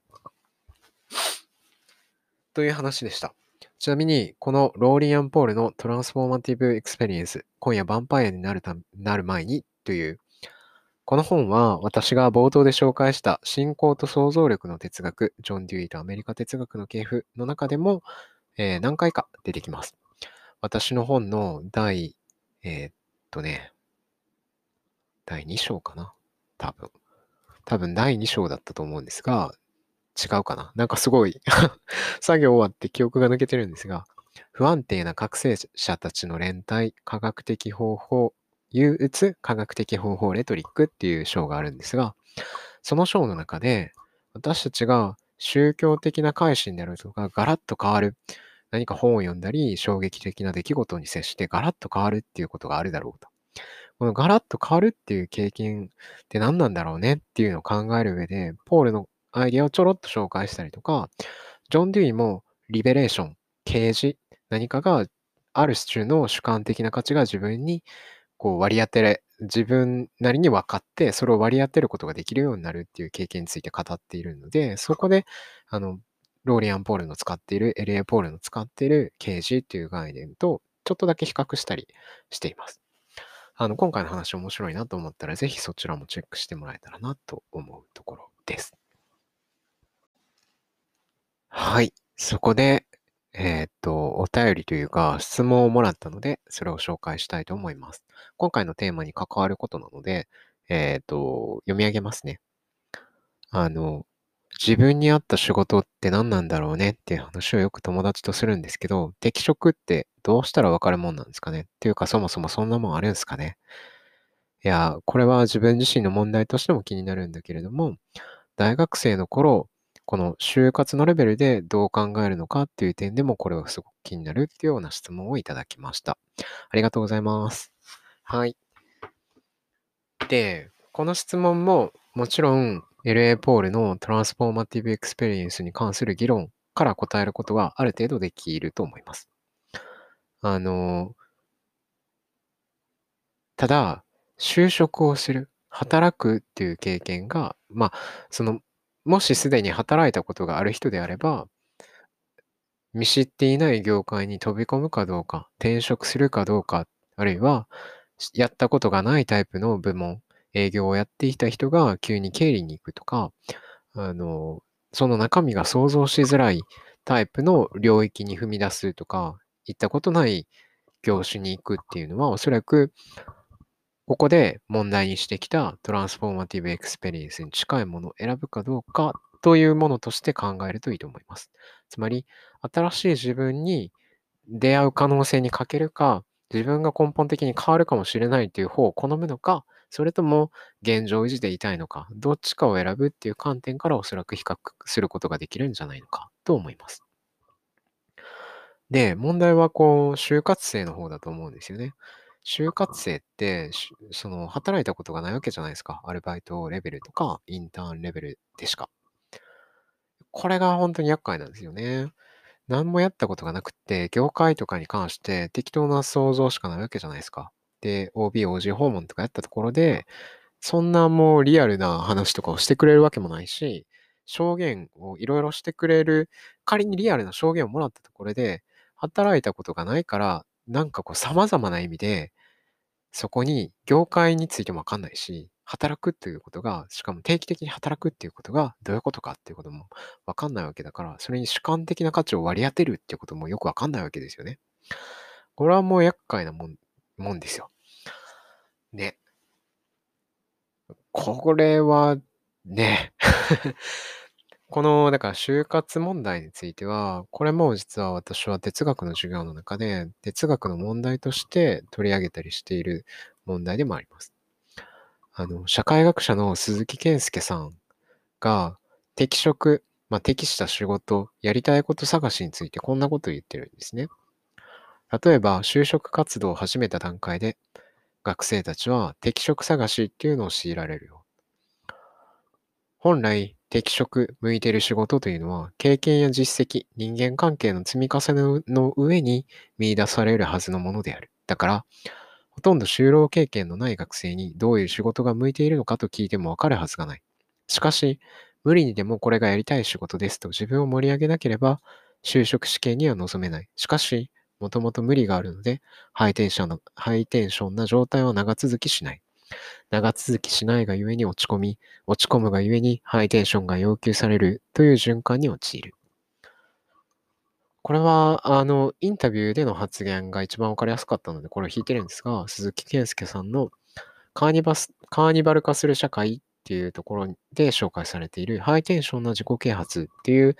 という話でした。ちなみにこのローリー&ポールのトランスフォーマティブエクスペリエンス、今夜ヴァンパイアになるたなる前にというこの本は、私が冒頭で紹介した信仰と想像力の哲学、ジョン・デュイとアメリカ哲学の系譜の中でも、えー、何回か出てきます。私の本の第えー、っとねだいに章かな、多分多分だいに章だったと思うんですが、違うかな、なんかすごい作業終わって記憶が抜けてるんですが、不安定な覚醒者たちの連帯、科学的方法、憂鬱科学的方法レトリックっていう章があるんですが、その章の中で私たちが宗教的な改心であるとかガラッと変わる、何か本を読んだり衝撃的な出来事に接してガラッと変わるっていうことがあるだろうと、このガラッと変わるっていう経験って何なんだろうねっていうのを考える上で、ポールのアイディアをちょろっと紹介したりとか、ジョン・デュイもリベレーション、啓示、何かがある種の主観的な価値が自分にこう割り当てれ、自分なりに分かってそれを割り当てることができるようになるっていう経験について語っているので、そこであのローリー&ポールの使っている エルエー ポールの使っている啓示っていう概念とちょっとだけ比較したりしています。あの今回の話面白いなと思ったら、ぜひそちらもチェックしてもらえたらなと思うところです。はい、そこでえー、っとお便りというか質問をもらったので、それを紹介したいと思います。今回のテーマに関わることなので、えー、っと読み上げますね。あの自分に合った仕事って何なんだろうねっていう話をよく友達とするんですけど、適職ってどうしたら分かるもんなんですかねっていうか、そもそもそんなもんあるんですかね。いやこれは自分自身の問題としても気になるんだけれども、大学生の頃この就活のレベルでどう考えるのかっていう点でもこれはすごく気になるっていうような質問をいただきました。ありがとうございます。はい。で、この質問ももちろん エルエー ポールのトランスフォーマティブエクスペリエンスに関する議論から答えることはある程度できると思います。あの、ただ、就職をする、働くっていう経験が、まあ、その、もしすでに働いたことがある人であれば、見知っていない業界に飛び込むかどうか、転職するかどうか、あるいはやったことがないタイプの部門、営業をやっていた人が急に経理に行くとか、あのその中身が想像しづらいタイプの領域に踏み出すとか、行ったことない業種に行くっていうのは、おそらくここで問題にしてきたトランスフォーマティブエクスペリエンスに近いものを選ぶかどうかというものとして考えるといいと思います。つまり、新しい自分に出会う可能性に欠けるか、自分が根本的に変わるかもしれないという方を好むのか、それとも現状維持でいたいのか、どっちかを選ぶっていう観点からおそらく比較することができるんじゃないのかと思います。で、問題はこう、就活生の方だと思うんですよね。就活生って、しその働いたことがないわけじゃないですか。アルバイトレベルとか、インターンレベルでしか。これが本当に厄介なんですよね。何もやったことがなくって、業界とかに関して適当な想像しかないわけじゃないですか。で、オービー、オージー 訪問とかやったところで、そんなもうリアルな話とかをしてくれるわけもないし、証言をいろいろしてくれる、仮にリアルな証言をもらったところで、働いたことがないから、なんかこう様々な意味で、そこに業界についてもわかんないし、働くということが、しかも定期的に働くっていうことがどういうことかっていうこともわかんないわけだから、それに主観的な価値を割り当てるっていうこともよくわかんないわけですよね。これはもう厄介なもん、もんですよ。ね。これはね、この、だから就活問題については、これも実は私は哲学の授業の中で、哲学の問題として取り上げたりしている問題でもあります。あの、社会学者の鈴木健介さんが、適職、まあ、適した仕事、やりたいこと探しについてこんなことを言ってるんですね。例えば、就職活動を始めた段階で、学生たちは適職探しっていうのを強いられるよ。本来、適職、向いてる仕事というのは、経験や実績、人間関係の積み重ねの上に見出されるはずのものである。だから、ほとんど就労経験のない学生にどういう仕事が向いているのかと聞いてもわかるはずがない。しかし、無理にでもこれがやりたい仕事ですと自分を盛り上げなければ、就職試験には臨めない。しかし、もともと無理があるので、ハイテンションな、ハイテンションな状態は長続きしない。長続きしないがゆえに落ち込み、落ち込むがゆえにハイテンションが要求されるという循環に陥る。これは、あの、インタビューでの発言が一番わかりやすかったので、これを引いてるんですが、鈴木健介さんのカーニバス、カーニバル化する社会っていうところで紹介されているハイテンションな自己啓発っていう、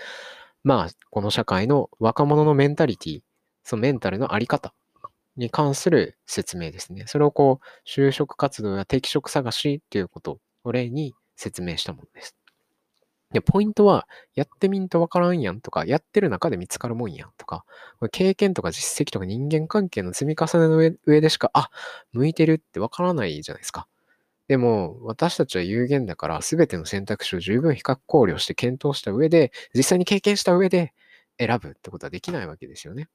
まあ、この社会の若者のメンタリティ、そのメンタルのあり方に関する説明ですね。それをこう、就職活動や適職探しということを例に説明したものです。で、ポイントは、やってみんとわからんやんとか、やってる中で見つかるもんやんとか、経験とか実績とか人間関係の積み重ねの 上, 上でしか、あ、向いてるってわからないじゃないですか。でも、私たちは有限だから、すべての選択肢を十分比較考慮して検討した上で、実際に経験した上で選ぶってことはできないわけですよね。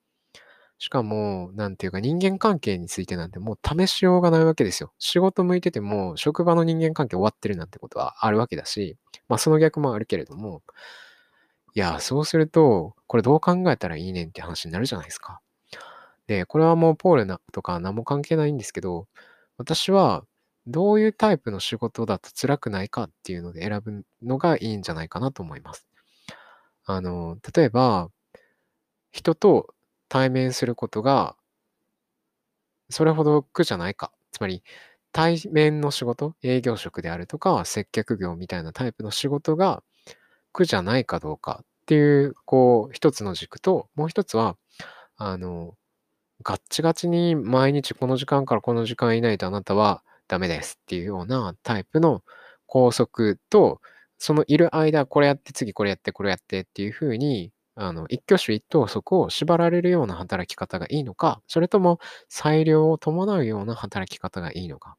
しかも、なんていうか、人間関係についてなんてもう試しようがないわけですよ。仕事向いてても、職場の人間関係終わってるなんてことはあるわけだし、まあその逆もあるけれども、いや、そうすると、これどう考えたらいいねんって話になるじゃないですか。で、これはもうポールなとか何も関係ないんですけど、私はどういうタイプの仕事だと辛くないかっていうので選ぶのがいいんじゃないかなと思います。あの、例えば、人と、対面することがそれほど苦じゃないか。つまり対面の仕事、営業職であるとか接客業みたいなタイプの仕事が苦じゃないかどうかっていう、こう一つの軸と、もう一つはあのガッチガチに毎日この時間からこの時間以内であなたはダメですっていうようなタイプの拘束と、そのいる間これやって次これやってこれやってっていうふうに、あの一挙手一投足を縛られるような働き方がいいのか、それとも裁量を伴うような働き方がいいのか、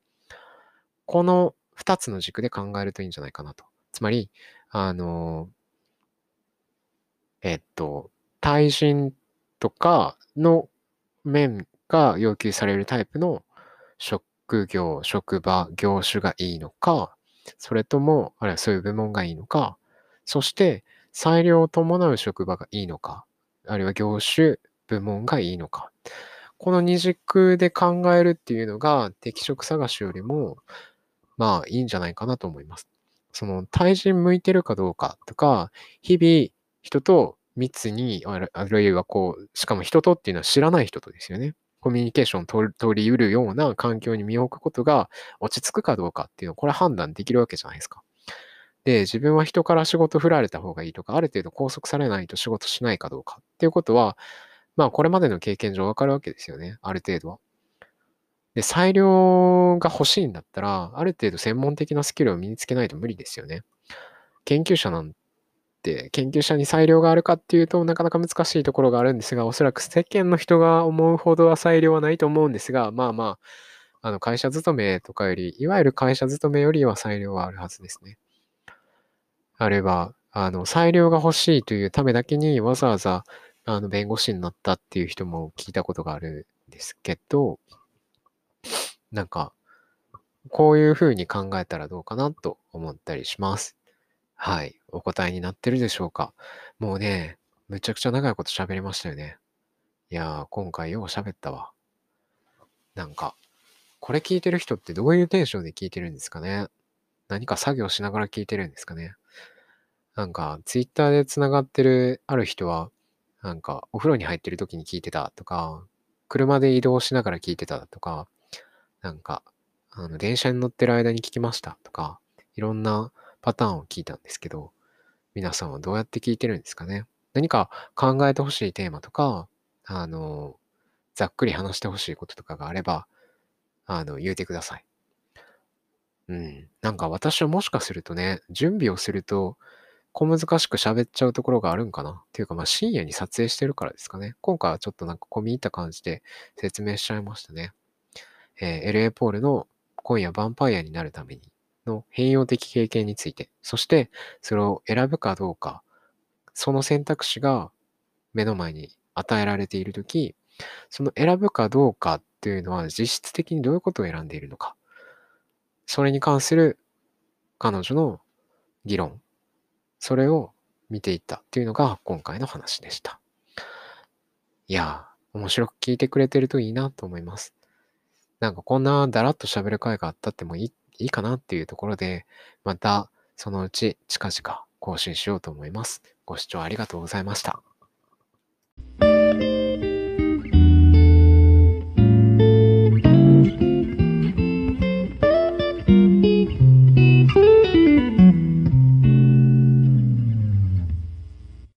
このふたつの軸で考えるといいんじゃないかなと。つまり、あの、えっと、対人とかの面が要求されるタイプの職業、職場、業種がいいのか、それとも、あるいはそういう部門がいいのか、そして、裁量を伴う職場がいいのか、あるいは業種、部門がいいのか。この二軸で考えるっていうのが適職探しよりも、まあいいんじゃないかなと思います。その対人向いてるかどうかとか、日々人と密に、あるいはこう、しかも人とっていうのは知らない人とですよね。コミュニケーションを取り得るような環境に身を置くことが落ち着くかどうかっていうのを、これ判断できるわけじゃないですか。で、自分は人から仕事振られた方がいいとか、ある程度拘束されないと仕事しないかどうかっていうことは、まあこれまでの経験上わかるわけですよね、ある程度は。で、裁量が欲しいんだったら、ある程度専門的なスキルを身につけないと無理ですよね。研究者なんって研究者に裁量があるかっていうとなかなか難しいところがあるんですが、おそらく世間の人が思うほどは裁量はないと思うんですが、まあまあ、あの会社勤めとかより、いわゆる会社勤めよりは裁量はあるはずですね。あれば、あの裁量が欲しいというためだけにわざわざあの弁護士になったっていう人も聞いたことがあるんですけど、なんかこういうふうに考えたらどうかなと思ったりします。はい。お答えになってるでしょうか。もうね、むちゃくちゃ長いこと喋りましたよね。いやー、今回よう喋ったわ。なんか、これ聞いてる人ってどういうテンションで聞いてるんですかね。何か作業しながら聞いてるんですかね。なんか、ツイッターでつながってるある人は、なんか、お風呂に入ってる時に聞いてたとか、車で移動しながら聞いてたとか、なんか、あの電車に乗ってる間に聞きましたとか、いろんなパターンを聞いたんですけど、皆さんはどうやって聞いてるんですかね。何か考えてほしいテーマとか、あの、ざっくり話してほしいこととかがあれば、あの、言うてください。うん。なんか私はもしかするとね、準備をすると、小難しく喋っちゃうところがあるんかな。っていうか、まあ深夜に撮影してるからですかね。今回はちょっとなんか込み入った感じで説明しちゃいましたね。えー、エルエー ポールの今夜ヴァンパイアになるためにの変容的経験について、そしてそれを選ぶかどうか、その選択肢が目の前に与えられているとき、その選ぶかどうかっていうのは実質的にどういうことを選んでいるのか、それに関する彼女の議論、それを見ていったっていうのが今回の話でした。いやー、面白く聞いてくれてるといいなと思います。なんかこんなだらっと喋る会があったってもいい、いいかなっていうところで、またそのうち近々更新しようと思います。ご視聴ありがとうございました。